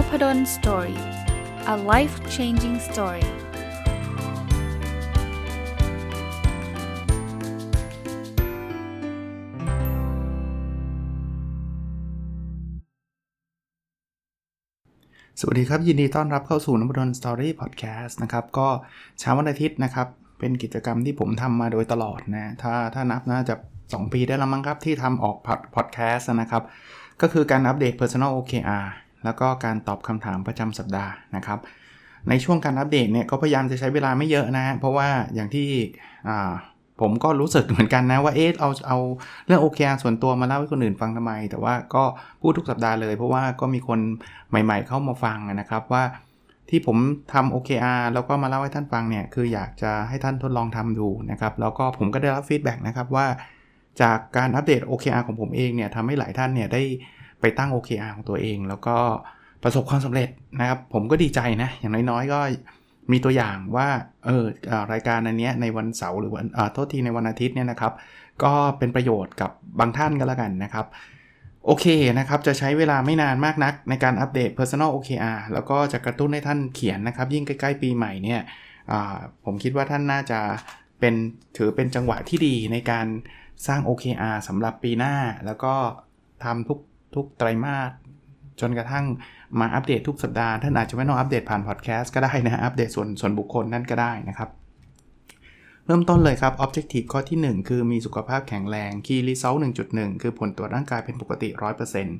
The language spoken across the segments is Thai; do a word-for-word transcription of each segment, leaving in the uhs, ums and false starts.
Nopadol Story. A life-changing story. สวัสดีครับยินดีต้อนรับเข้าสู่ Nopadol Story Podcast นะครับก็เช้าวันอาทิตย์นะครับเป็นกิจกรรมที่ผมทำมาโดยตลอดนะถ้าถ้านับน่าจะสองปีได้แล้วมั้งครับที่ทำออกพอดแคสต์นะครับก็คือการอัปเดต Personal โอ เค อาร์ แล้วก็การตอบคำถามประจำสัปดาห์นะครับในช่วงการอัปเดตเนี่ยก็พยายามจะใช้เวลาไม่เยอะนะเพราะว่าอย่างที่ผมก็รู้สึกเหมือนกันนะว่าเอ๊ะเอาเอาเรื่อง โอ เค อาร์ ส่วนตัวมาเล่าให้คนอื่นฟังทำไมแต่ว่าก็พูดทุกสัปดาห์เลยเพราะว่าก็มีคนใหม่ๆเข้ามาฟังนะครับว่าที่ผมทำ โอ เค อาร์ แล้วก็มาเล่าให้ท่านฟังเนี่ยคืออยากจะให้ท่านทดลองทำดูนะครับแล้วก็ผมก็ได้รับฟีดแบ็กนะครับว่าจากการอัปเดต โอ เค อาร์ ของผมเองเนี่ยทำให้หลายท่านเนี่ยได้ไปตั้ง โอ เค อาร์ ของตัวเองแล้วก็ประสบความสำเร็จนะครับผมก็ดีใจนะอย่างน้อยๆก็มีตัวอย่างว่าเออรายการอันเนี้ยในวันเสาร์หรือวันเอ่อโทษทีในวันอาทิตย์เนี่ยนะครับก็เป็นประโยชน์กับบางท่านก็แล้วกันนะครับโอเคนะครับจะใช้เวลาไม่นานมากนักในการอัปเดต Personal โอ เค อาร์ แล้วก็จะกระตุ้นให้ท่านเขียนนะครับยิ่งใกล้ๆปีใหม่เนี่ยผมคิดว่าท่านน่าจะเป็นถือเป็นจังหวะที่ดีในการสร้าง โอ เค อาร์ สำหรับปีหน้าแล้วก็ทำทุกทุกไตรมาสจนกระทั่งมาอัปเดตทุกสัปดาห์ท่านอาจจะไม่ต้องอัปเดตผ่านพอดแคสต์ก็ได้นะอัปเดตส่วนส่วนบุคคลนั่นก็ได้นะครับเริ่มต้นเลยครับ Objective ข้อที่หนึ่งคือมีสุขภาพแข็งแรง Key Result หนึ่งจุดหนึ่ง คือผลตรวจร่างกายเป็นปกติ หนึ่งร้อยเปอร์เซ็นต์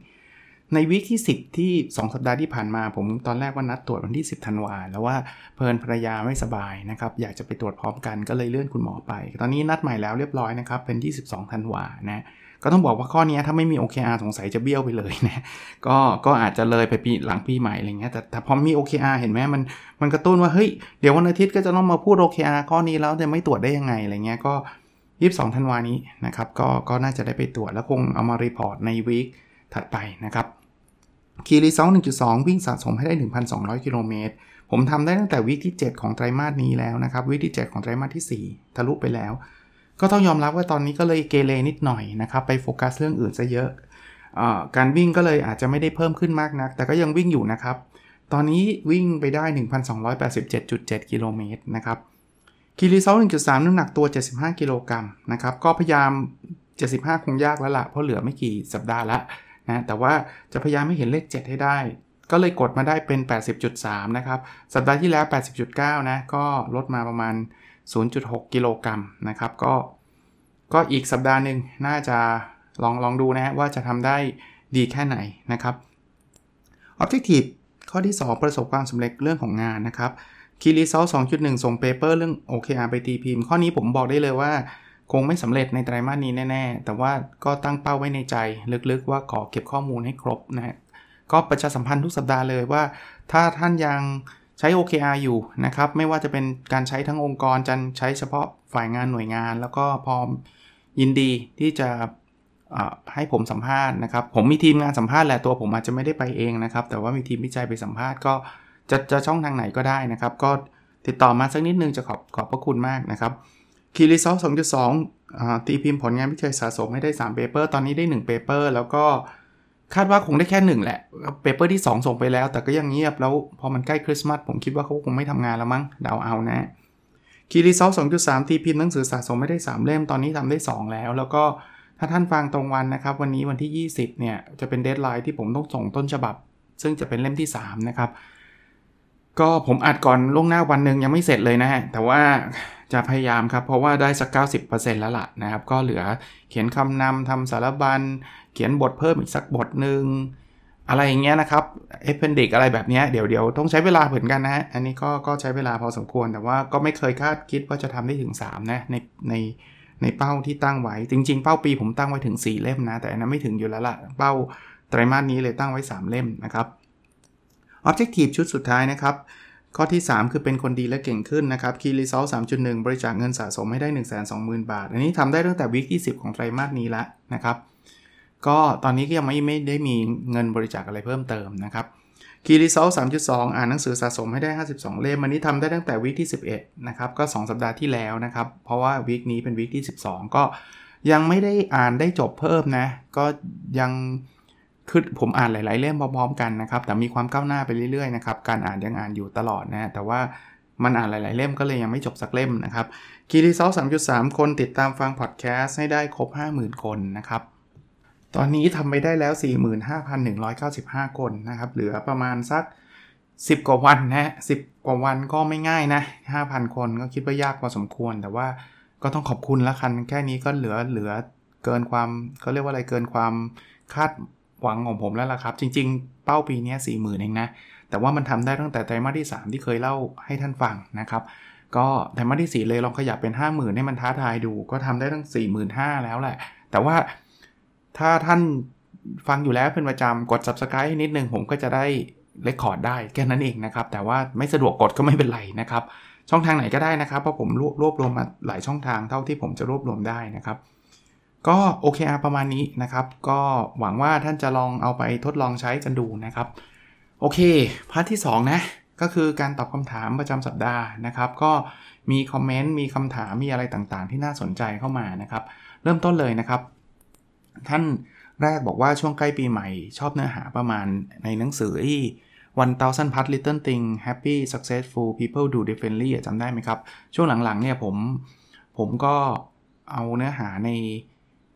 ในวีคที่สิบที่สองสัปดาห์ที่ผ่านมาผมตอนแรกว่านัดตรวจวันที่สิบธันวาแล้วว่าเพิ่นภรรยาไม่สบายนะครับอยากจะไปตรวจพร้อมกันก็เลยเลื่อนคุณหมอไปตอนนี้นัดใหม่แล้วเรียบร้อยนะครับเป็นยี่สิบสองธันวานะก็ต้องบอกว่าข้อนี้ถ้าไม่มี โอ เค อาร์ สงสัยจะเบี้ยวไปเลยนะก็ก็อาจจะเลยไปปีหลังปีใหม่อะไรเงี้ยแต่แต่พอมี โอ เค อาร์ เห็นไหมมันมันกระตุ้นว่าเฮ้ยเดี๋ยววันอาทิตย์ก็จะต้องมาพูด โอ เค อาร์ ข้อนี้แล้วแต่ไม่ตรวจได้ยังไงอะไรเงี้ยก็ยี่สิบสองธันวาคมนี้นะครับก็ก็น่าจะได้ไปตรวจแล้วคงเอามารีพอร์ตในวีคถัดไปนะครับคีรีซอล หนึ่งจุดสอง วิ่งสะสมให้ได้ หนึ่งพันสองร้อย กิโลเมตรผมทำได้ตั้งแต่วีคที่เจ็ดของไตรมาสนี้แล้วนะครับวีคที่เจ็ดของไตรมาสที่สี่ทะลุไปแล้วก็ต้องยอมรับว่าตอนนี้ก็เลยเกเรนิดหน่อยนะครับไปโฟกัสเรื่องอื่นซะเยอะอ่าการวิ่งก็เลยอาจจะไม่ได้เพิ่มขึ้นมากนักแต่ก็ยังวิ่งอยู่นะครับตอนนี้วิ่งไปได้ หนึ่งพันสองร้อยแปดสิบเจ็ดจุดเจ็ด กิโลเมตรนะครับคีรีซอล หนึ่งจุดสาม น้ำหนักตัวเจ็ดสิบห้ากิโลกรัมนะครับก็พยายามเจ็ดสิบห้าคงยากแล้วล่ะเพราะเหลือไม่กี่สัปดาห์ละนะแต่ว่าจะพยายามให้เห็นเลขเจ็ดให้ได้ก็เลยกดมาได้เป็น แปดสิบจุดสาม นะครับสัปดาห์ที่แล้ว แปดสิบจุดเก้า นะก็ลดมาประมาณศูนย์จุดหก กิโลกรัมนะครับก็ก็อีกสัปดาห์หนึ่งน่าจะลองลองดูนะว่าจะทำได้ดีแค่ไหนนะครับ Objective ข้อที่สองประสบความสำเร็จเรื่องของงานนะครับ Key Result สองจุดหนึ่ง ส่ง Paper เรื่อง โอ เค อาร์ ไปตีพิมพ์ข้อนี้ผมบอกได้เลยว่าคงไม่สำเร็จในไตรมาสนี้แน่ๆแต่ว่าก็ตั้งเป้าไว้ในใจลึกๆว่าขอเก็บข้อมูลให้ครบนะก็ประชาสัมพันธ์ทุกสัปดาห์เลยว่าถ้าท่านยังใช้ โอ เค อาร์ อยู่นะครับไม่ว่าจะเป็นการใช้ทั้งองค์กรจันใช้เฉพาะฝ่ายงานหน่วยงานแล้วก็พร้อมยินดีที่จะให้ผมสัมภาษณ์นะครับผมมีทีมงานสัมภาษณ์แหละตัวผมอาจจะไม่ได้ไปเองนะครับแต่ว่ามีทีมวิจัยไปสัมภาษณ์ก็จะจะช่องทางไหนก็ได้นะครับก็ติดต่อมาสักนิดนึงจะขอบขอบพระคุณมากนะครับ Key Result สองจุดสอง อ่าตีพิมพ์ผลงานวิจัยสะสมให้ได้สาม paper ตอนนี้ได้หนึ่ง paper แล้วก็คาดว่าคงได้แค่หนึ่งแหละเปเปอร์ที่สองส่งไปแล้วแต่ก็ยังเงียบแล้วพอมันใกล้คริสต์มาสผมคิดว่าเขาคงไม่ทำงานแล้วมั้งเดาเอานะคีรีซอล สองจุดสาม ตีพิมพ์หนังสือสะสมไม่ได้สามเล่มตอนนี้ทำได้สองแล้วแล้วก็ถ้าท่านฟังตรงวันนะครับวันนี้วันที่ยี่สิบเนี่ยจะเป็นเดดไลน์ที่ผมต้องส่งต้นฉบับซึ่งจะเป็นเล่มที่สามนะครับก็ผมอัดก่อนล่วงหน้าวันนึงยังไม่เสร็จเลยนะฮะแต่ว่าจะพยายามครับเพราะว่าได้สัก เก้าสิบเปอร์เซ็นต์ แล้วล่ะนะครับก็เหลือเขียนคำนำทำสารบัญเขียนบทเพิ่มอีกสักบทนึงอะไรอย่างเงี้ยนะครับ appendix อะไรแบบเนี้ยเดี๋ยวเดี๋ยวต้องใช้เวลาเหมือนกันนะฮะอันนี้ก็ก็ใช้เวลาพอสมควรแต่ว่าก็ไม่เคยคาดคิดว่าจะทำได้ถึงสามนะในในในเป้าที่ตั้งไว้จริงๆเป้าปีผมตั้งไว้ถึงสี่เล่มนะแต่อันนั้นไม่ถึงอยู่แล้วล่ะเป้าไตรมาสนี้เลยตั้งไว้สามเล่มนะครับ objective ชุดสุดท้ายนะครับข้อที่สามคือเป็นคนดีและเก่งขึ้นนะครับ Key Result สามจุดหนึ่ง บริจาคเงินสะสมให้ได้ หนึ่งแสนสองหมื่น บาทอันนี้ทำได้ตั้งแต่วีคที่สิบของไตรมาสนี้ละนะครับก็ตอนนี้ก็ยังไม่ไม่ได้มีเงินบริจาคอะไรเพิ่มเติมนะครับ Key Result สามจุดสอง อ่านหนังสือสะสมให้ได้ห้าสิบสองเล่มอันนี้ทำได้ตั้งแต่วีคที่สิบเอ็ดนะครับก็สองสัปดาห์ที่แล้วนะครับเพราะว่าวีคนี้เป็นวีคที่สิบสองก็ยังไม่ได้อ่านได้จบเพิ่มนะก็ยัง คือผมอ่านหลายๆเล่มพร้อมๆกันนะครับแต่มีความก้าวหน้าไปเรื่อยๆนะครับการอ่านยังอ่านอยู่ตลอดนะแต่ว่ามันอ่านหลายๆเล่มก็เลยยังไม่จบสักเล่มนะครับคีรีซอล สามจุดสาม คนติดตามฟังพอดแคสต์ให้ได้ครบ ห้าหมื่น คนนะครับตอนนี้ทำไปได้แล้ว สี่หมื่นห้าพันหนึ่งร้อยเก้าสิบห้า คนนะครับเหลือประมาณสักสิบกว่าวันนะสิบกว่าวันก็ไม่ง่ายนะ ห้าพัน คนก็คิดว่ายากพอสมควรแต่ว่าก็ต้องขอบคุณละกันแค่นี้ก็เหลือเหลือเกินความก็เรียกว่าอะไรเกินความคาดหวังของผมแล้วล่ะครับจริงๆเป้าปีนี้ สี่หมื่น เองนะแต่ว่ามันทำได้ตั้งแต่ไตรมาสที่สามที่เคยเล่าให้ท่านฟังนะครับก็ไตรมาสที่สี่เลยลองขยับเป็น ห้าหมื่น ให้มันท้าทายดูก็ทำได้ตั้ง สี่หมื่นห้าพัน แล้วแหละแต่ว่าถ้าท่านฟังอยู่แล้วเป็นประจำกด Subscribe นิดนึงผมก็จะได้เรคคอร์ดได้แค่นั้นเองนะครับแต่ว่าไม่สะดวกกดก็ไม่เป็นไรนะครับช่องทางไหนก็ได้นะครับเพราะผมรวบรวมมาหลายช่องทางเท่าที่ผมจะรวบรวมได้นะครับก็ โอ เค อาร์ ประมาณนี้นะครับก็หวังว่าท่านจะลองเอาไปทดลองใช้กันดูนะครับโอเคพาร์ทที่สองนะก็คือการตอบคำถามประจำสัปดาห์นะครับก็มีคอมเมนต์มีคำถามมีอะไรต่างๆที่น่าสนใจเข้ามานะครับเริ่มต้นเลยนะครับท่านแรกบอกว่าช่วงใกล้ปีใหม่ชอบเนื้อหาประมาณในหนังสือที่หนึ่งพัน Little Things Happy Successful People Do Definitely จำได้ไหมครับช่วงหลังๆเนี่ยผมผมก็เอาเนื้อหาใน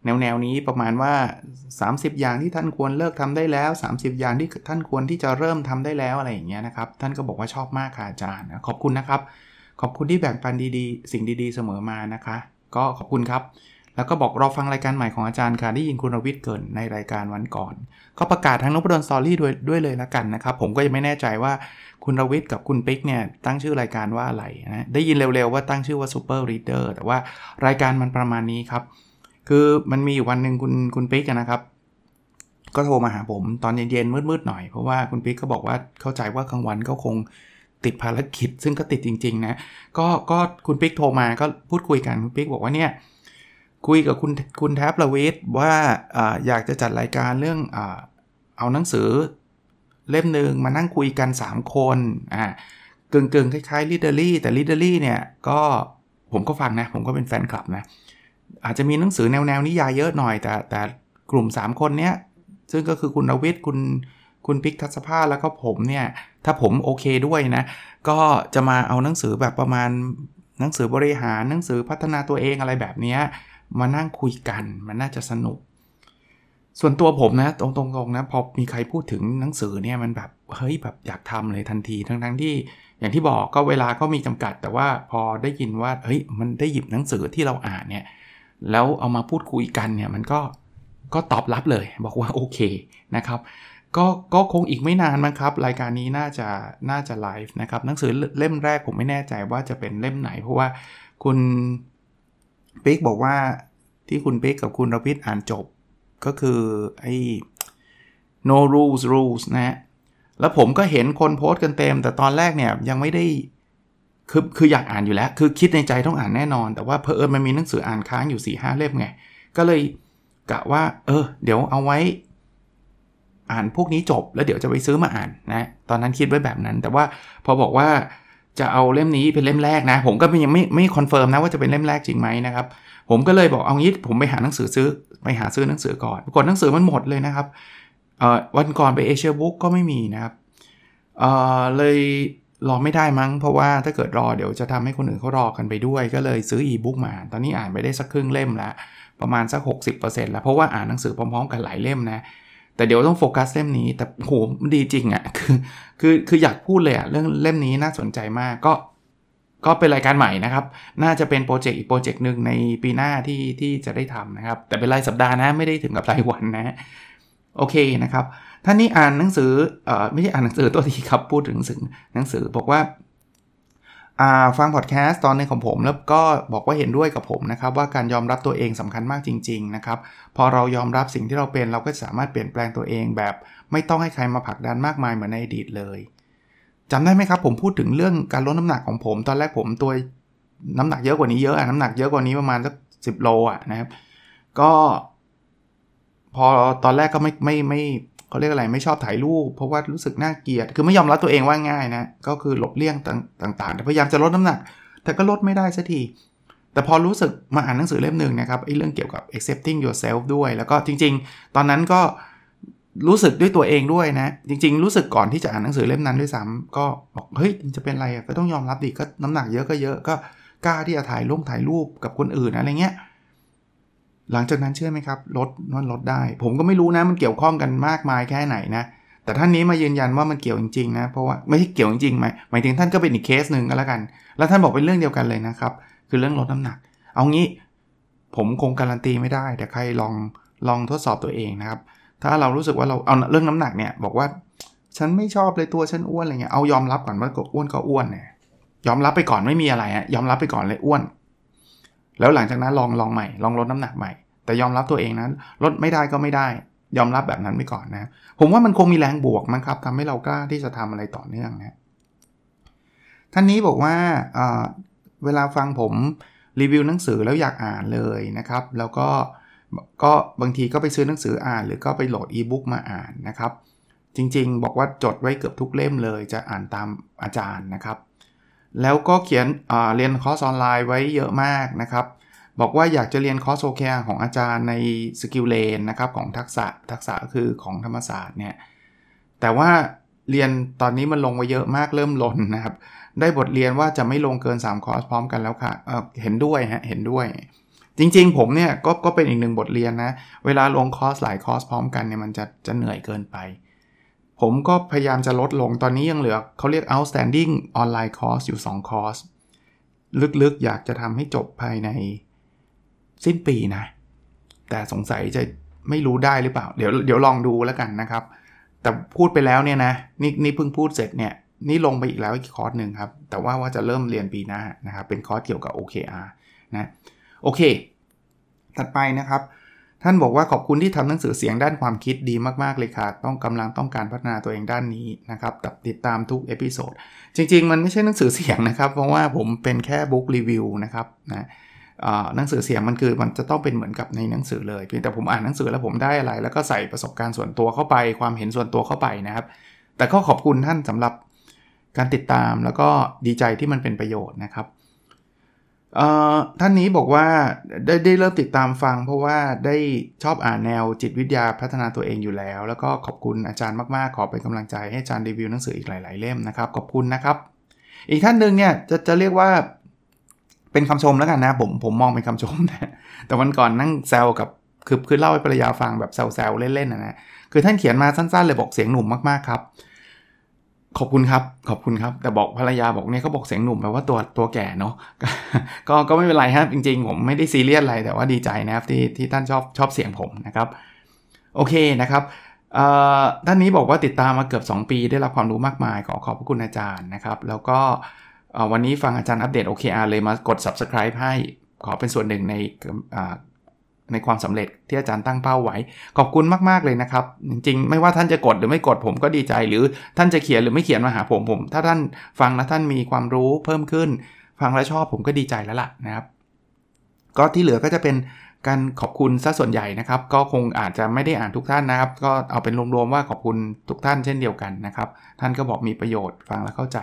แนวๆนี้ประมาณว่าสามสิบอย่างที่ท่านควรเลิกทำได้แล้วสามสิบอย่างที่ท่านควรที่จะเริ่มทำได้แล้วอะไรอย่างเงี้ยนะครับท่านก็บอกว่าชอบมากค่ะอาจารย์ขอบคุณนะครับขอบคุณที่แบ่งปันดีๆสิ่งดีๆเสมอมานะคะก็ขอบคุณครับแล้วก็บอกรอฟังรายการใหม่ของอาจารย์ค่ะได้ยินคุณรวิทย์เกินในรายการวันก่อนก็ประกาศทาง Nopadol Story ด้วยด้วยเลยละกันนะครับผมก็ยังไม่แน่ใจว่าคุณรวิทย์กับคุณปิ๊กเนี่ยตั้งชื่อรายการว่าอะไรนะได้ยินเร็วๆว่าตั้งชื่อว่า Super Reader แต่ว่ารายการมันประมาณนี้ครับคือมันมีอยู่วันนึงคุณคุณปิ๊กนะครับก็โทรมาหาผมตอนเย็นๆมืดๆหน่อยเพราะว่าคุณปิ๊กก็บอกว่าเข้าใจว่ากลางวันก็คงติดภารกิจซึ่งก็ติดจริงๆนะก็ก็คุณปิ๊กโทรมาก็พูดคุยกันคุณปิ๊กบอกว่าเนี่ยคุยกับคุณคุณแทบประวิทย์ว่า อ, อยากจะจัดรายการเรื่องเอ่อเอาหนังสือเล่มนึงมานั่งคุยกันสามคนอ่ากึ่งๆคล้ายๆ Readery แต่ Readery เนี่ยก็ผมก็ฟังนะผมก็เป็นแฟนคลับนะอาจจะมีหนังสือแนวๆนิยายเยอะหน่อยแต่แต่กลุ่มสามคนเนี้ยซึ่งก็คือคุณรวิทย์คุณคุณพิกทัศภาแล้วก็ผมเนี่ยถ้าผมโอเคด้วยนะก็จะมาเอาหนังสือแบบประมาณหนังสือบริหารหนังสือพัฒนาตัวเองอะไรแบบเนี้ยมานั่งคุยกันมันน่าจะสนุกส่วนตัวผมนะตรงๆนะพอมีใครพูดถึงหนังสือเนี่ยมันแบบเฮ้ยแบบอยากทำเลยทันทีทั้งๆที่อย่างที่บอกก็เวลาก็มีจำกัดแต่ว่าพอได้ยินว่าเฮ้ยมันได้หยิบหนังสือที่เราอ่านเนี่ยแล้วเอามาพูดคุยกันเนี่ยมันก็ก็ตอบรับเลยบอกว่าโอเคนะครับก็ก็คงอีกไม่นานมั้งครับรายการนี้น่าจะน่าจะไลฟ์นะครับหนังสือเล่มแรกผมไม่แน่ใจว่าจะเป็นเล่มไหนเพราะว่าคุณปิ๊กบอกว่าที่คุณปิ๊กกับคุณรพิษอ่านจบก็คือไอ้ no rules rules นะฮะแล้วผมก็เห็นคนโพสต์กันเต็มแต่ตอนแรกเนี่ยยังไม่ได้คือคืออยากอ่านอยู่แล้วคือคิดในใจต้องอ่านแน่นอนแต่ว่าเผอิญมันมีหนังสืออ่านค้างอยู่ สี่ห้า เล่มไงก็เลยกะว่าเออเดี๋ยวเอาไว้อ่านพวกนี้จบแล้วเดี๋ยวจะไปซื้อมาอ่านนะตอนนั้นคิดไว้แบบนั้นแต่ว่าพอบอกว่าจะเอาเล่มนี้เป็นเล่มแรกนะผมก็ยังไม่ไม่คอนเฟิร์มนะว่าจะเป็นเล่มแรกจริงไหมนะครับผมก็เลยบอกเอางี้ผมไปหาหนังสือซื้อไปหาซื้อหนังสือก่อนปรากฏหนังสือมันหมดเลยนะครับเอ่อวันก่อนไปเอเชียบุ๊กก็ไม่มีนะครับเอ่อเลยรอไม่ได้มั้งเพราะว่าถ้าเกิดรอเดี๋ยวจะทำให้คนอื่นเขารอกันไปด้วยก็เลยซื้ออีบุ๊กมาตอนนี้อ่านไปได้สักครึ่งเล่มละประมาณสัก หกสิบเปอร์เซ็นต์ แล้วเพราะว่าอ่านหนังสือพร้อมๆกันหลายเล่มนะแต่เดี๋ยวต้องโฟกัสเล่มนี้แต่โหมันดีจริงอ่ะคือคือคืออยากพูดเลยอ่ะเรื่องเล่มนี้น่าสนใจมากก็ก็เป็นรายการใหม่นะครับน่าจะเป็นโปรเจกต์อีกโปรเจกต์นึงในปีหน้าที่ที่จะได้ทำนะครับแต่เป็นรายสัปดาห์นะไม่ได้ถึงกับรายวันนะโอเคนะครับท่านนี้อ่านหนังสือเอ่อไม่ใช่อ่านหนังสือตัวที่ครับพูดถึงหนังสือบอกว่าอ่าฟังพอดแคสต์ตอนนึงของผมแล้วก็บอกว่าเห็นด้วยกับผมนะครับว่าการยอมรับตัวเองสำคัญมากจริงๆนะครับพอเรายอมรับสิ่งที่เราเป็นเราก็สามารถเปลี่ยนแปลงตัวเองแบบไม่ต้องให้ใครมาผลักดันมากมายเหมือนในอดีตเลยจำได้ไหมครับผมพูดถึงเรื่องการลดน้ำหนักของผมตอนแรกผมตัวน้ำหนักเยอะกว่านี้เยอะอ่ะน้ำหนักเยอะกว่านี้ประมาณสักสิบโลอ่ะนะครับก็พอตอนแรกก็ไม่ไม่ไม่เขาเรียกอะไรไม่ชอบถ่ายรูปเพราะว่ารู้สึกน่าเกลียดคือไม่ยอมรับตัวเองว่าง่ายนะก็คือหลบเลี่ยงต่างๆพยายามจะลดน้ำหนักแต่ก็ลดไม่ได้สักทีแต่พอรู้สึกมาอ่านหนังสือเล่มนึงนะครับไอ้เรื่องเกี่ยวกับ accepting yourself ด้วยแล้วก็จริงๆตอนนั้นก็ รู้สึกด้วยตัวเองด้วยนะจริงๆรู้สึกก่อนที่จะอ่านหนังสือเล่มนั้นด้วยซ้ำก็บอกเฮ้ยจะเป็นอะไรก็ต้องยอมรับดิก็น้ำหนักเยอะก็เยอะก็กล้าที่จะถ่ายลงถ่ายรูปกับคนอื่นอะไรเงี้ยหลังจากนั้นเชื่อไหมครับลดนั่นลดได้ผมก็ไม่รู้นะมันเกี่ยวข้องกันมากมายแค่ไหนนะแต่ท่านนี้มายืนยันว่ามันเกี่ยวจริงๆนะเพราะว่าไม่ใช่เกี่ยวจริงๆมั้ยหมายถึงท่านก็เป็นอีกเคสนึงก็แล้วกันแล้วท่านบอกเป็นเรื่องเดียวกันเลยนะครับคือเรื่องลดน้ำหนักเอางี้ผมคงการันตีไม่ได้แต่ใครลองลองทดสอบตัวเองนะครับถ้าเรารู้สึกว่าเราเอาเรื่องน้ำหนักเนี่ยบอกว่าฉันไม่ชอบเลยตัวฉันอ้วนอะไรเงี้ยเอายอมรับก่อนว่าอ้วนก็อ้วนเนี่ยยอมรับไปก่อนไม่มีอะไรฮะยอมรับไปก่อนเลยอ้วนแล้วหลังจากนั้นลองลองใหม่ลองลดน้ำหนักใหม่แต่ยอมรับตัวเองนะลดไม่ได้ก็ไม่ได้ยอมรับแบบนั้นไปก่อนนะผมว่ามันคงมีแรงบวกมั้งครับทำให้เรากล้าที่จะทำอะไรต่อเนื่องนะท่านนี้บอกว่า เอ่อ เวลาฟังผมรีวิวหนังสือแล้วอยากอ่านเลยนะครับแล้วก็ก็บางทีก็ไปซื้อหนังสืออ่านหรือก็ไปโหลดอีบุ๊กมาอ่านนะครับจริงๆบอกว่าจดไว้เกือบทุกเล่มเลยจะอ่านตามอาจารย์นะครับแล้วก็เขียน เอ่อ เรียนคอร์สออนไลน์ไว้เยอะมากนะครับบอกว่าอยากจะเรียนคอร์ส โอ เค อาร์ ของอาจารย์ในสกิลเลนนะครับของทักษะทักษะคือของธรรมศาสตร์เนี่ยแต่ว่าเรียนตอนนี้มันลงไปเยอะมากเริ่มล้นนะครับได้บทเรียนว่าจะไม่ลงเกินสามคอร์สพร้อมกันแล้วค่ะ เอ่อ เห็นด้วยฮะเห็นด้วยจริงๆผมเนี่ยก็ก็เป็นอีกหนึ่งบทเรียนนะเวลาลงคอร์สหลายคอร์สพร้อมกันเนี่ยมันจะจะเหนื่อยเกินไปผมก็พยายามจะลดลงตอนนี้ยังเหลือเขาเรียก outstanding online course อยู่สองคอร์สลึกๆอยากจะทำให้จบภายในสิ้นปีนะแต่สงสัยจะไม่รู้ได้หรือเปล่าเดี๋ยวเดี๋ยวลองดูแล้วกันนะครับแต่พูดไปแล้วเนี่ยนะนี่นี่เพิ่งพูดเสร็จเนี่ยนี่ลงไปอีกแล้วอีกคอร์สนึงครับแต่ว่าว่าจะเริ่มเรียนปีหน้านะครับเป็นคอร์สเกี่ยวกับ โอ เค อาร์ นะโอเคถัดไปนะครับท่านบอกว่าขอบคุณที่ทำหนังสือเสียงด้านความคิดดีมากๆเลยค่ะต้องกำลังต้องการพัฒนาตัวเองด้านนี้นะครับติดตามทุกเอพิโซดจริงๆมันไม่ใช่หนังสือเสียงนะครับเพราะว่าผมเป็นแค่บุ๊กรีวิวนะครับนะหนังสือเสียงมันคือมันจะต้องเป็นเหมือนกับในหนังสือเลยเพียงแต่ผมอ่านหนังสือแล้วผมได้อะไรแล้วก็ใส่ประสบการณ์ส่วนตัวเข้าไปความเห็นส่วนตัวเข้าไปนะครับแต่ก็ขอบคุณท่านสำหรับการติดตามแล้วก็ดีใจที่มันเป็นประโยชน์นะครับท่านนี้บอกว่าได้ได้เริ่มติดตามฟังเพราะว่าได้ชอบอ่านแนวจิตวิทยาพัฒนาตัวเองอยู่แล้วแล้วก็ขอบคุณอาจารย์มากๆขอเป็นกำลังใจให้อาจารย์รีวิวหนังสืออีกหลายๆเล่มนะครับขอบคุณนะครับอีกท่านนึงเนี่ยจะจะเรียกว่าเป็นคำชมแล้วกันนะผมผมมองเป็นคำชมนะแต่วันก่อนนั่งแซวกับคือคือเล่าให้ภรรยาฟังแบบแซวๆเล่นๆนะนะคือท่านเขียนมาสั้นๆเลยบอกเสียงหนุ่มมากๆครับขอบคุณครับขอบคุณครับแต่บอกภรรยาบอกเนี่ยเขาบอกเสียงหนุ่มแปลว่าตัวตัวแก่เนาะก็ก็ไม่เป็นไรครับจริงๆผมไม่ได้ซีเรียสอะไรแต่ว่าดีใจนะครับที่ที่ท่านชอบชอบเสียงผมนะครับโอเคนะครับเอ่อท่านนี้บอกว่าติดตามมาเกือบสองปีได้รับความรู้มากมายขอขอบพระคุณอาจารย์นะครับแล้วก็วันนี้ฟังอาจารย์อัปเดต โอ เค อาร์ เลยมากด Subscribe ให้ขอเป็นส่วนหนึ่งในในความสำเร็จที่อาจารย์ตั้งเป้าไว้ขอบคุณมากๆเลยนะครับจริงๆไม่ว่าท่านจะกดหรือไม่กดผมก็ดีใจหรือท่านจะเขียนหรือไม่เขียนมาหาผมผมถ้าท่านฟังแล้วท่านมีความรู้เพิ่มขึ้นฟังแล้วชอบผมก็ดีใจแล้วล่ะนะครับก็ที่เหลือก็จะเป็นการขอบคุณซะส่วนใหญ่นะครับก็คงอาจจะไม่ได้อ่านทุกท่านนะครับก็เอาเป็นรวมๆว่าขอบคุณทุกท่านเช่นเดียวกันนะครับท่านก็บอกมีประโยชน์ฟังแล้วเข้าใจ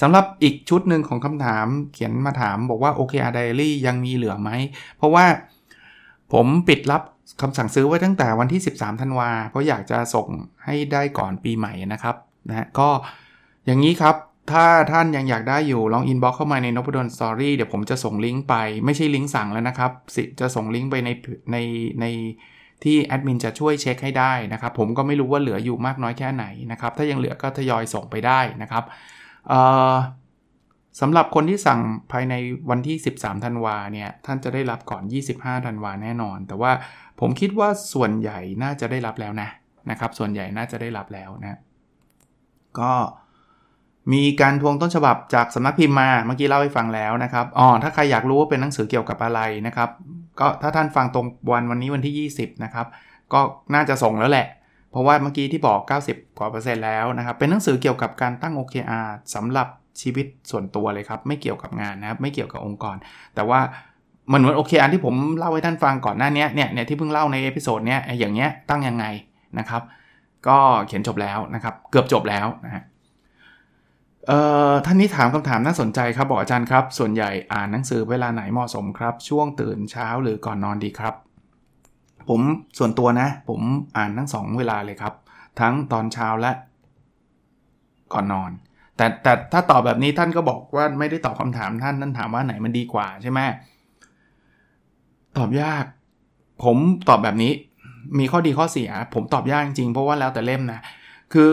สำหรับอีกชุดนึงของคำถามเขียนมาถามบอกว่า โอ เค อาร์ Diary ยังมีเหลือไหมเพราะว่าผมปิดรับคำสั่งซื้อไว้ตั้งแต่วันที่สิบสามธันวาคมเพราะอยากจะส่งให้ได้ก่อนปีใหม่นะครับนะก็อย่างนี้ครับถ้าท่านยังอยากได้อยู่ลองอินบ็อกซ์เข้ามาใน Nopadol Story เดี๋ยวผมจะส่งลิงก์ไปไม่ใช่ลิงก์สั่งแล้วนะครับจะส่งลิงก์ไปในในในที่แอดมินจะช่วยเช็คให้ได้นะครับผมก็ไม่รู้ว่าเหลืออยู่มากน้อยแค่ไหนนะครับถ้ายังเหลือก็ทยอยส่งไปได้นะครับเอ่อสำหรับคนที่สั่งภายในวันที่สิบสามธันวาคมเนี่ยท่านจะได้รับก่อนยี่สิบห้าธันวาคมแน่นอนแต่ว่าผมคิดว่าส่วนใหญ่น่าจะได้รับแล้วนะนะครับส่วนใหญ่น่าจะได้รับแล้วนะก็มีการทวงต้นฉบับจากสำนักพิมพ์มาเมื่อกี้เล่าให้ฟังแล้วนะครับอ๋อถ้าใครอยากรู้ว่าเป็นหนังสือเกี่ยวกับอะไรนะครับก็ถ้าท่านฟังตรงวันวันนี้วันที่ยี่สิบนะครับก็น่าจะส่งแล้วแหละเพราะว่าเมื่อกี้ที่บอก เก้าสิบกว่าเปอร์เซ็นต์ แล้วนะครับเป็นหนังสือเกี่ยวกับการตั้ง โอ เค อาร์ สำหรับชีวิตส่วนตัวเลยครับไม่เกี่ยวกับงานนะครับไม่เกี่ยวกับองค์กรแต่ว่ามันเหมือน โอ เค อาร์ ที่ผมเล่าให้ท่านฟังก่อนหน้านี้เนี่ยเนี่ยที่เพิ่งเล่าในเอพิโซดเนี้ยอย่างเงี้ยตั้งยังไงนะครับก็เขียนจบแล้วนะครับเกือบจบแล้วนะฮะเอ่อท่านนี้ถามคำถามน่าสนใจครับบอกอาจารย์ครับส่วนใหญ่อ่านหนังสือเวลาไหนเหมาะสมครับช่วงตื่นเช้าหรือก่อนนอนดีครับผมส่วนตัวนะผมอ่านทั้งสองเวลาเลยครับ ทั้งตอนเช้าและก่อนนอนแต่แต่ถ้าตอบแบบนี้ท่านก็บอกว่าไม่ได้ตอบคำถามท่านท่านถามว่าไหนมันดีกว่าใช่ไหมตอบยากผมตอบแบบนี้มีข้อดีข้อเสียผมตอบยากจริงเพราะว่าแล้วแต่เล่มนะคือ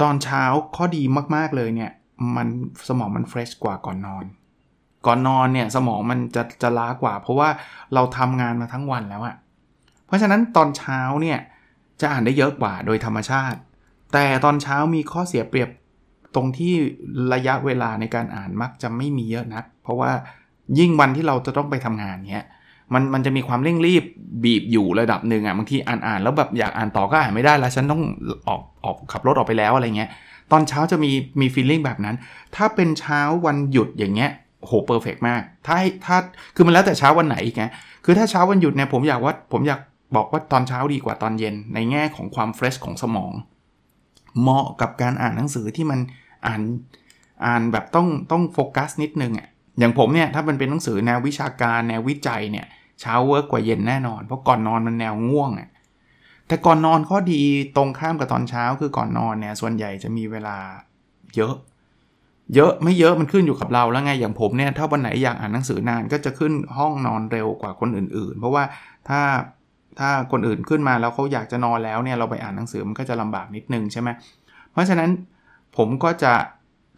ตอนเช้าข้อดีมากๆเลยเนี่ยมันสมองมันเฟรชกว่าก่อนนอนก่อนนอนเนี่ยสมองมันจะจะล้ากว่าเพราะว่าเราทำงานมาทั้งวันแล้วอะเพราะฉะนั้นตอนเช้าเนี่ยจะอ่านได้เยอะกว่าโดยธรรมชาติแต่ตอนเช้ามีข้อเสียเปรียบตรงที่ระยะเวลาในการอ่านมักจะไม่มีเยอะนักเพราะว่ายิ่งวันที่เราจะต้องไปทำงานเนี่ยมันมันจะมีความเร่งรีบบีบอยู่ระดับนึงอ่ะบางทีอ่านอ่านแล้วแบบอยากอ่านต่อก็อ่านไม่ได้แล้วฉันต้องออกออกขับรถออกไปแล้วอะไรเงี้ยตอนเช้าจะมีมีฟีลลิ่งแบบนั้นถ้าเป็นเช้าวันหยุดอย่างเงี้ยโหเพอร์เฟคมากถ้าถ้าคือมันแล้วแต่เช้าวันไหนอีกไงคือถ้าเช้าวันหยุดเนี่ยผมอยากว่าผมอยากบอกว่าตอนเช้าดีกว่าตอนเย็นในแง่ของความเฟรชของสมองเหมาะกับการอ่านหนังสือที่มันอ่านอ่านแบบต้องต้องโฟกัสนิดนึงอ่ะอย่างผมเนี่ยถ้ามันเป็นหนังสือแนววิชาการแนววิจัยเนี่ยเช้าเวิร์กกว่าเย็นแน่นอนเพราะก่อนนอนมันแนวง่วงอ่ะแต่ก่อนนอนข้อดีตรงข้ามกับตอนเช้าคือก่อนนอนเนี่ยส่วนใหญ่จะมีเวลาเยอะเยอะไม่เยอะมันขึ้นอยู่กับเราแล้วไงอย่างผมเนี่ยถ้าวันไหนอยากอ่านหนังสือนานก็จะขึ้นห้องนอนเร็วกว่าคนอื่นๆเพราะว่าถ้าถ้าคนอื่นขึ้นมาแล้วเขาอยากจะนอนแล้วเนี่ยเราไปอ่านหนังสือมันก็จะลำบากนิดนึงใช่ไหมเพราะฉะนั้นผมก็จะ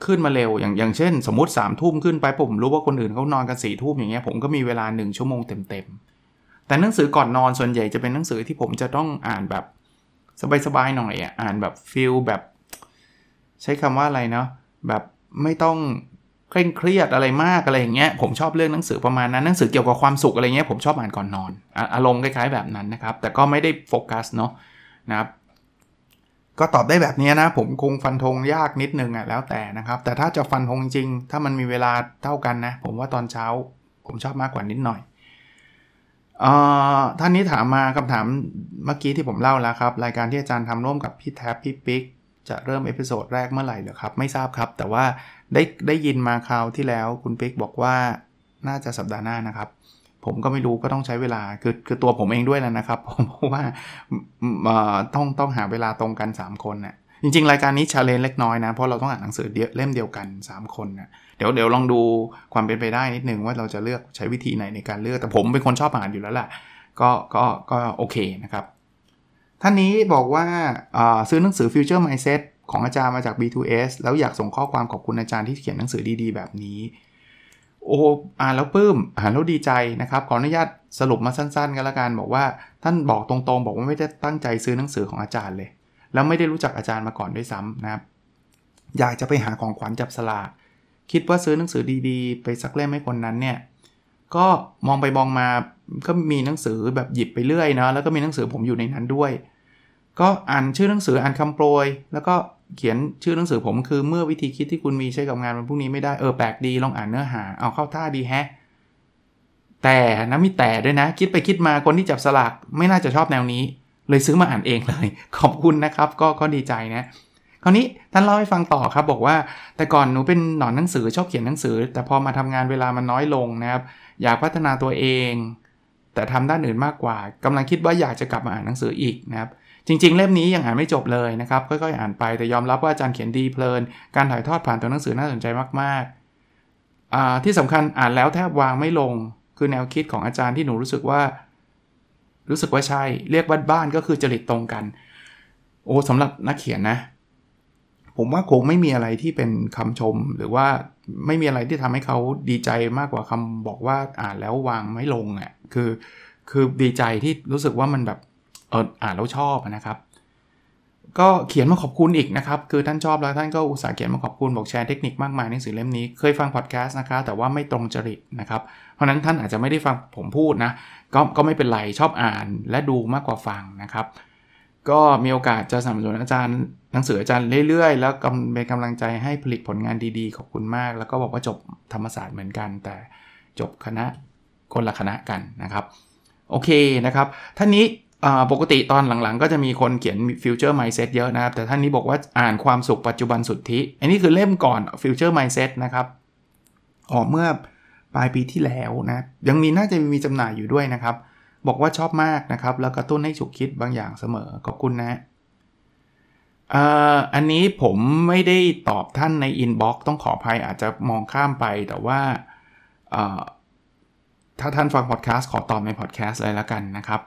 ขึ้นมาเร็วอย่างอย่างเช่นสมมติสามทุ่มขึ้นไปผมรู้ว่าคนอื่นเขานอนกันสี่ทุ่มอย่างเงี้ยผมก็มีเวลาหนึ่งชั่วโมงเต็มๆแต่หนังสือก่อนนอนส่วนใหญ่จะเป็นหนังสือที่ผมจะต้องอ่านแบบสบายๆหน่อยอ่ะอ่านแบบฟีลแบบใช้คำว่าอะไรเนาะแบบไม่ต้องเคร่งเครียดอะไรมากอะไรอย่างเงี้ยผมชอบเรื่องหนังสือประมาณนั้นหนังสือเกี่ยวกับความสุขอะไรเงี้ยผมชอบอ่านก่อนนอนอารมณ์คล้ายๆแบบนั้นนะครับแต่ก็ไม่ได้โฟกัสเนาะนะครับก็ตอบได้แบบนี้นะผมคงฟันธงยากนิดนึงอ่ะแล้วแต่นะครับแต่ถ้าจะฟันธงจริงถ้ามันมีเวลาเท่ากันนะผมว่าตอนเช้าผมชอบมากกว่านิดหน่อยเอ่อท่านนี้ถามมาคำถามเมื่อกี้ที่ผมเล่าแล้วครับรายการที่อาจารย์ทำร่วมกับพี่แท็บพี่ปิ๊กจะเริ่มเอพิโซดแรกเมื่อไหร่เหรอครับไม่ทราบครับแต่ว่าได้ได้ยินมาคราวที่แล้วคุณปิ๊กบอกว่าน่าจะสัปดาห์หน้านะครับผมก็ไม่รู้ก็ต้องใช้เวลาคือคือตัวผมเองด้วยแล้วนะครับผมเพราะว่าต้องต้องหาเวลาตรงกันสามคนน่ะจริงๆรายการนี้ challenge เล็กน้อยนะเพราะเราต้องอ่านหนังสือเล่มเดียวกันสามคนน่ะเดี๋ยวเดี๋ยวลองดูความเป็นไปได้นิดนึงว่าเราจะเลือกใช้วิธีไหนในการเลือกแต่ผมเป็นคนชอบอ่านอยู่แล้วล่ะก็ก็ก็โอเคนะครับท่านนี้บอกว่าซื้อหนังสือ Future Mindset ของอาจารย์มาจาก บี ทู เอส แล้วอยากส่งข้อความขอบคุณอาจารย์ที่เขียนหนังสือดีๆแบบนี้โอ้อ่านแล้วปลื้มอ่านแล้วดีใจนะครับขออนุญาตสรุปมาสั้นๆกันละกันบอกว่าท่านบอกตรงๆบอกว่าไม่ได้ตั้งใจซื้อหนังสือของอาจารย์เลยแล้วไม่ได้รู้จักอาจารย์มาก่อนด้วยซ้ำนะครับอยากจะไปหาของขวัญจับสลากคิดว่าซื้อหนังสือดีๆไปสักเล่มให้คนนั้นเนี่ยก็มองไปมองมาก็มีหนังสือแบบหยิบไปเรื่อยนะแล้วก็มีหนังสือผมอยู่ในนั้นด้วยก็อ่านชื่อหนังสืออ่านคำโปรยแล้วก็เขียนชื่อหนังสือผมคือเมื่อวิธีคิดที่คุณมีใช้กับงานวันพรุ่งนี้ไม่ได้เออแปลกดีลองอ่านเนื้อหาเอาเข้าท่าดีแฮะแต่นะมีแต่ด้วยนะคิดไปคิดมาคนที่จับสลากไม่น่าจะชอบแนวนี้เลยซื้อมาอ่านเองเลยขอบคุณนะครับก็ก็ดีใจนะคราวนี้ท่านเล่าให้ฟังต่อครับบอกว่าแต่ก่อนหนูเป็นหนอนหนังสือชอบเขียนหนังสือแต่พอมาทำงานเวลามันน้อยลงนะครับอยากพัฒนาตัวเองแต่ทำด้านอื่นมากกว่ากำลังคิดว่าอยากจะกลับมาอ่านหนังสืออีกนะครับจริงๆเล่มนี้ยังอ่านไม่จบเลยนะครับค่อยๆอ่านไปแต่ยอมรับว่าอาจารย์เขียนดีเพลินการถ่ายทอดผ่านตัวหนังสือน่าสนใจมากๆอ่าที่สำคัญอ่านแล้วแทบวางไม่ลงคือแนวคิดของอาจารย์ที่หนูรู้สึกว่ารู้สึกว่าใช่เรียกบ้านๆก็คือจริตตรงกันโอ้สำหรับนักเขียนนะผมว่าคงไม่มีอะไรที่เป็นคำชมหรือว่าไม่มีอะไรที่ทำให้เขาดีใจมากกว่าคำบอกว่าอ่านแล้ววางไม่ลงอ่ะคือคือดีใจที่รู้สึกว่ามันแบบอ่านแล้วชอบนะครับก็เขียนมาขอบคุณอีกนะครับคือท่านชอบแล้วท่านก็อุตส่าห์เขียนมาขอบคุณบอกแชร์เทคนิคมากมายในหนังสือเล่มนี้เคยฟังพอดแคสต์นะคะแต่ว่าไม่ตรงจริตนะครับเพราะนั้นท่านอาจจะไม่ได้ฟังผมพูดนะก็ก็ไม่เป็นไรชอบอ่านและดูมากกว่าฟังนะครับก็มีโอกาสจะสนับสนุนอาจารย์หนังสืออาจารย์เรื่อยๆแล้วก็เป็นกำลังใจให้ผลิตผลงานดีๆขอบคุณมากแล้วก็บอกว่าจบธรรมศาสตร์เหมือนกันแต่จบคณะคนละคณะกันนะครับโอเคนะครับท่านนี้ปกติตอนหลังๆก็จะมีคนเขียน Future Mindset เยอะนะครับแต่ท่านนี้บอกว่าอ่านความสุขปัจจุบันสุทธิอันนี้คือเล่มก่อน Future Mindset นะครับออกเมื่อปลายปีที่แล้วนะยังมีน่าจะมีจำหน่ายอยู่ด้วยนะครับบอกว่าชอบมากนะครับแล้วกระตุ้นให้ฉุกคิดบางอย่างเสมอขอบคุณนะ เอ่ออันนี้ผมไม่ได้ตอบท่านในอินบ็อกซ์ต้องขออภัยอาจจะมองข้ามไปแต่ว่าเอ่อถ้าท่านฟังพอดแคสต์ขอตอบในพอดแคสต์เลยละกันนะครับ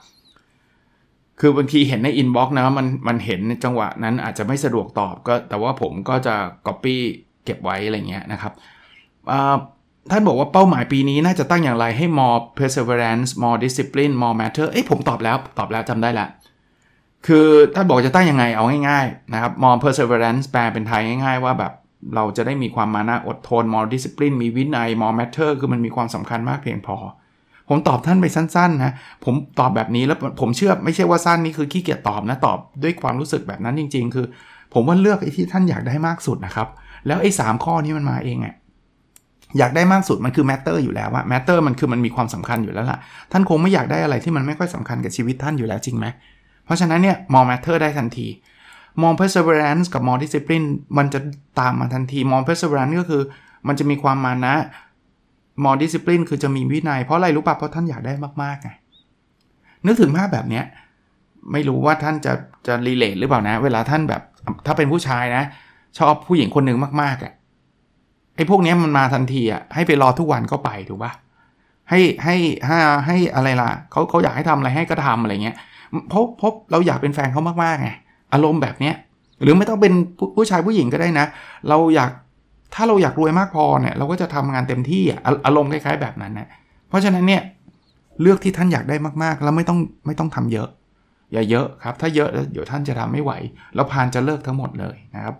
คือบางทีเห็นในอินบ็อกซ์นะมันมันเห็นจังหวะนั้นอาจจะไม่สะดวกตอบก็แต่ว่าผมก็จะ copy เก็บไว้อะไรเงี้ยนะครับท่านบอกว่าเป้าหมายปีนี้น่าจะตั้งอย่างไรให้ more perseverance more discipline more matter เอ้ยผมตอบแล้วตอบแล้วจำได้ละคือท่านบอกจะตั้งยังไงเอาง่ายๆนะครับ more perseverance แปลเป็นไทยง่ายๆว่าแบบเราจะได้มีความมานะอดทน more discipline มีวินัย more matter คือมันมีความสำคัญมากเพียงพอผมตอบท่านไปสั้นๆนะผมตอบแบบนี้แล้วผมเชื่อไม่ใช่ว่าสั้นนี่คือขี้เกียจตอบนะตอบด้วยความรู้สึกแบบนั้นจริงๆคือผมว่าเลือกไอ้ที่ท่านอยากได้มากสุดนะครับแล้วไอ้สามข้อนี้มันมาเองอ่ะอยากได้มากสุดมันคือ matter อยู่แล้วอะ matter มันคือมันมีความสำคัญอยู่แล้วล่ะท่านคงไม่อยากได้อะไรที่มันไม่ค่อยสำคัญกับชีวิตท่านอยู่แล้วจริงไหมเพราะฉะนั้นเนี่ย more matter ได้ทันที more perseverance กับ more discipline มันจะตามมาทันที more perseverance ก็คือมันจะมีความมานะmore discipline คือจะมีวินัยเพราะอะไรรู้ป่ะเพราะท่านอยากได้มากๆไงนึกถึงภาพแบบเนี้ยไม่รู้ว่าท่านจะจะ relate หรือเปล่านะเวลาท่านแบบถ้าเป็นผู้ชายนะชอบผู้หญิงคนนึงมากๆอ่ะไอ้พวกนี้มันมาทันทีอ่ะให้ไปรอทุกวันก็ไปถูกป่ะให้ให้ให้ให้อะไรล่ะเขาเขาอยากให้ทำอะไรให้ก็ทำอะไรเงี้ยเพราะเพราะเราอยากเป็นแฟนเขามากๆไงอารมณ์แบบเนี้ยหรือไม่ต้องเป็นผู้ชายผู้หญิงก็ได้นะเราอยากถ้าเราอยากรวยมากพอเนี่ยเราก็จะทำงานเต็มที่อ่ะอารมณ์คล้ายๆแบบนั้นนะเพราะฉะนั้นเนี่ยเลือกที่ท่านอยากได้มากๆแล้วไม่ต้องไม่ต้องทำเยอะอย่าเยอะครับถ้าเยอะเดี๋ยวท่านจะทำไม่ไหวแล้วพานจะเลิกทั้งหมดเลยนะครับ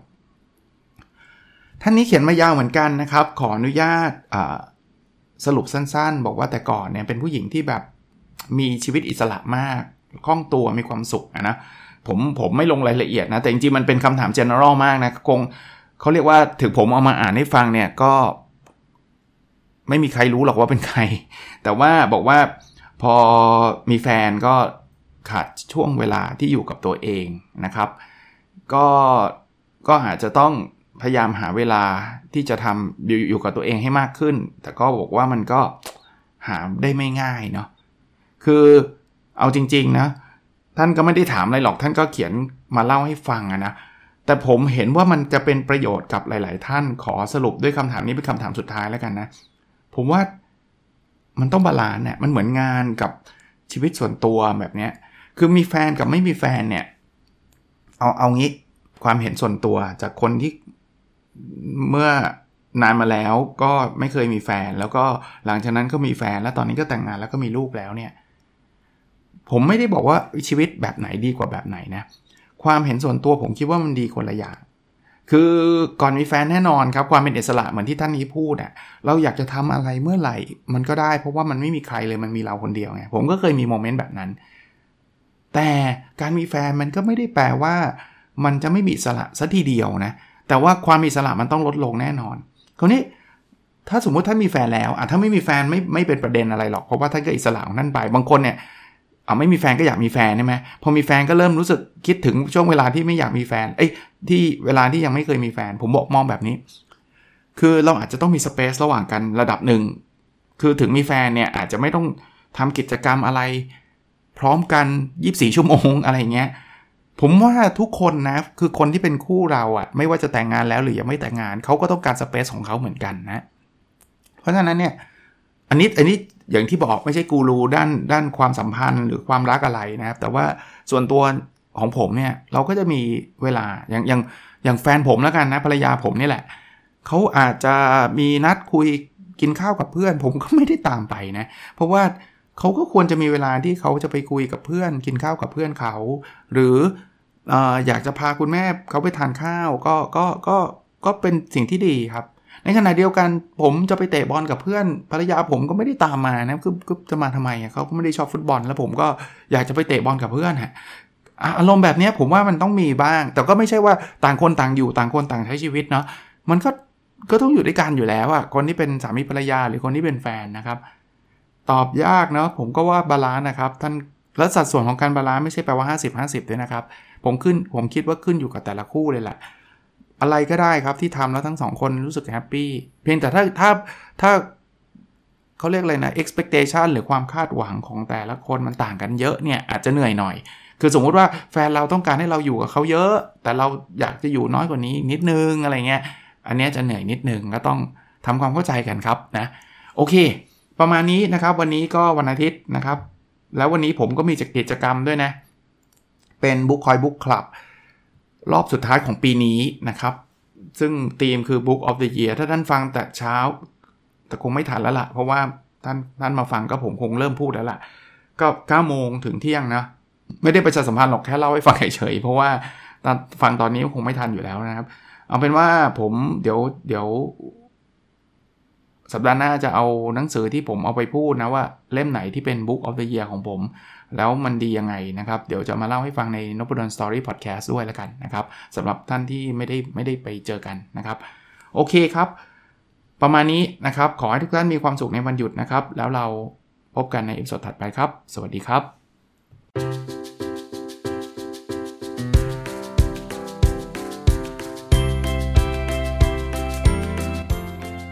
ท่านนี้เขียนมายาวเหมือนกันนะครับขออนุญาตสรุปสั้นๆบอกว่าแต่ก่อนเนี่ยเป็นผู้หญิงที่แบบมีชีวิตอิสระมากคล่องตัวมีความสุขนะผมผมไม่ลงรายละเอียดนะแต่จริงๆมันเป็นคำถาม general มากนะคงเขาเรียกว่าถึงผมเอามาอ่านให้ฟังเนี่ยก็ไม่มีใครรู้หรอกว่าเป็นใครแต่ว่าบอกว่าพอมีแฟนก็ขาดช่วงเวลาที่อยู่กับตัวเองนะครับก็ก็อาจจะต้องพยายามหาเวลาที่จะทำอยู่อยู่กับตัวเองให้มากขึ้นแต่ก็บอกว่ามันก็หาได้ไม่ง่ายเนาะคือเอาจริงๆนะท่านก็ไม่ได้ถามอะไรหรอกท่านก็เขียนมาเล่าให้ฟังอะนะแต่ผมเห็นว่ามันจะเป็นประโยชน์กับหลายๆท่านขอสรุปด้วยคำถามนี้เป็นคำถามสุดท้ายแล้วกันนะผมว่ามันต้องบาลานซ์เนี่ยมันเหมือนงานกับชีวิตส่วนตัวแบบเนี้ยคือมีแฟนกับไม่มีแฟนเนี่ยเอาเอางี้ความเห็นส่วนตัวจากคนที่เมื่อนานมาแล้วก็ไม่เคยมีแฟนแล้วก็หลังจากนั้นก็มีแฟนแล้วตอนนี้ก็แต่งงานแล้วก็มีลูกแล้วเนี่ยผมไม่ได้บอกว่าชีวิตแบบไหนดีกว่าแบบไหนนะความเห็นส่วนตัวผมคิดว่ามันดีคนละอย่างคือก่อนมีแฟนแน่นอนครับความเป็นอิสระเหมือนที่ท่านนี้พูดอ่ะเราอยากจะทำอะไรเมื่อไหร่มันก็ได้เพราะว่ามันไม่มีใครเลยมันมีเราคนเดียวไงผมก็เคยมีโมเมนต์แบบนั้นแต่การมีแฟนมันก็ไม่ได้แปลว่ามันจะไม่มีอิสระซะทีเดียวนะแต่ว่าความอิสระมันต้องลดลงแน่นอนคราวนี้ถ้าสมมติท่านมีแฟนแล้วอ่ะถ้าไม่มีแฟนไม่ไม่เป็นประเด็นอะไรหรอกเพราะว่าท่านก็อิสระของท่านไปบางคนเนี่ยอ่ะไม่มีแฟนก็อยากมีแฟนใช่ไหมพอมีแฟนก็เริ่มรู้สึกคิดถึงช่วงเวลาที่ไม่อยากมีแฟนเอ้ยที่เวลาที่ยังไม่เคยมีแฟนผมบอกมองแบบนี้คือเราอาจจะต้องมีสเปซระหว่างกันระดับหนึ่งคือถึงมีแฟนเนี่ยอาจจะไม่ต้องทำกิจกรรมอะไรพร้อมกันยี่สิบสี่ชั่วโมงอะไรเงี้ยผมว่าทุกคนนะคือคนที่เป็นคู่เราอ่ะไม่ว่าจะแต่งงานแล้วหรือยังไม่แต่งงานเขาก็ต้องการสเปซของเขาเหมือนกันนะเพราะฉะนั้นเนี่ยอันนี้อันนี้อย่างที่บอกไม่ใช่กูรูด้านด้านความสัมพันธ์หรือความรักอะไรนะครับแต่ว่าส่วนตัวของผมเนี่ยเราก็จะมีเวลาอย่างอย่างอย่างแฟนผมแล้วกันนะภรรยาผมนี่แหละเขาอาจจะมีนัดคุยกินข้าวกับเพื่อนผมก็ไม่ได้ตามไปนะเพราะว่าเขาก็ควรจะมีเวลาที่เขาจะไปคุยกับเพื่อนกินข้าวกับเพื่อนเขาหรือเอ่ออยากจะพาคุณแม่เขาไปทานข้าวก็ก็ก็ก็เป็นสิ่งที่ดีครับในขณะเดียวกันผมจะไปเตะบอลกับเพื่อนภรรยาผมก็ไม่ได้ตามมานะคือจะมาทำไมเขาก็ไม่ได้ชอบฟุตบอลแล้วผมก็อยากจะไปเตะบอลกับเพื่อนฮะอารมณ์แบบนี้ผมว่ามันต้องมีบ้างแต่ก็ไม่ใช่ว่าต่างคนต่างอยู่ต่างคนต่างใช้ชีวิตเนาะมันก็ก็ต้องอยู่ด้วยกันอยู่แล้วอะคนที่เป็นสามีภรรยาหรือคนที่เป็นแฟนนะครับตอบยากเนาะผมก็ว่าบาลานซ์นะครับท่านและสัดส่วนของการบาลานซ์ไม่ใช่แปลว่าห้าสิบห้าสิบด้วยนะครับผมขึ้นผมคิดว่าขึ้นอยู่กับแต่ละคู่เลยแหละอะไรก็ได้ครับที่ทำแล้วทั้งสองคนรู้สึกแฮปปี้เพียงแต่ถ้าถ้าถ้าเขาเรียกอะไรนะ expectation หรือความคาดหวังของแต่ละคนมันต่างกันเยอะเนี่ยอาจจะเหนื่อยหน่อย คือสมมติว่าแฟนเราต้องการให้เราอยู่กับเขาเยอะแต่เราอยากจะอยู่น้อยกว่านี้นิดนึงอะไรเงี้ยอันนี้จะเหนื่อยนิดนึงก็ต้องทำความเข้าใจกันครับนะโอเคประมาณนี้นะครับวันนี้ก็วันอาทิตย์นะครับแล้ววันนี้ผมก็มีกิจกรรมด้วยนะเป็น Book Coin Book Club รอบสุดท้ายของปีนี้นะครับซึ่งธีมคือ Book of the Year ถ้าท่านฟังแต่เช้าแต่คงไม่ทันแล้วล่ะเพราะว่าท่านท่านมาฟังก็ผมคงเริ่มพูดแล้วล่ะก็ เก้าโมง ถึงเที่ยงนะไม่ได้ประชาสัมพันธ์หรอกแค่เล่าให้ฟังเฉยๆเพราะว่าตอนฟังตอนนี้คงไม่ทันอยู่แล้วนะครับเอาเป็นว่าผมเดี๋ยวเดี๋ยวสัปดาห์หน้าจะเอาหนังสือที่ผมเอาไปพูดนะว่าเล่มไหนที่เป็น Book of the Year ของผมแล้วมันดียังไงนะครับเดี๋ยวจะมาเล่าให้ฟังใน Nopadol Story Podcast ด้วยแล้วกันนะครับสำหรับท่านที่ไม่ได้ไม่ได้ไปเจอกันนะครับโอเคครับประมาณนี้นะครับขอให้ทุกท่านมีความสุขในวันหยุดนะครับแล้วเราพบกันในเอพิโซดถัดไปครับสวัสดีครับ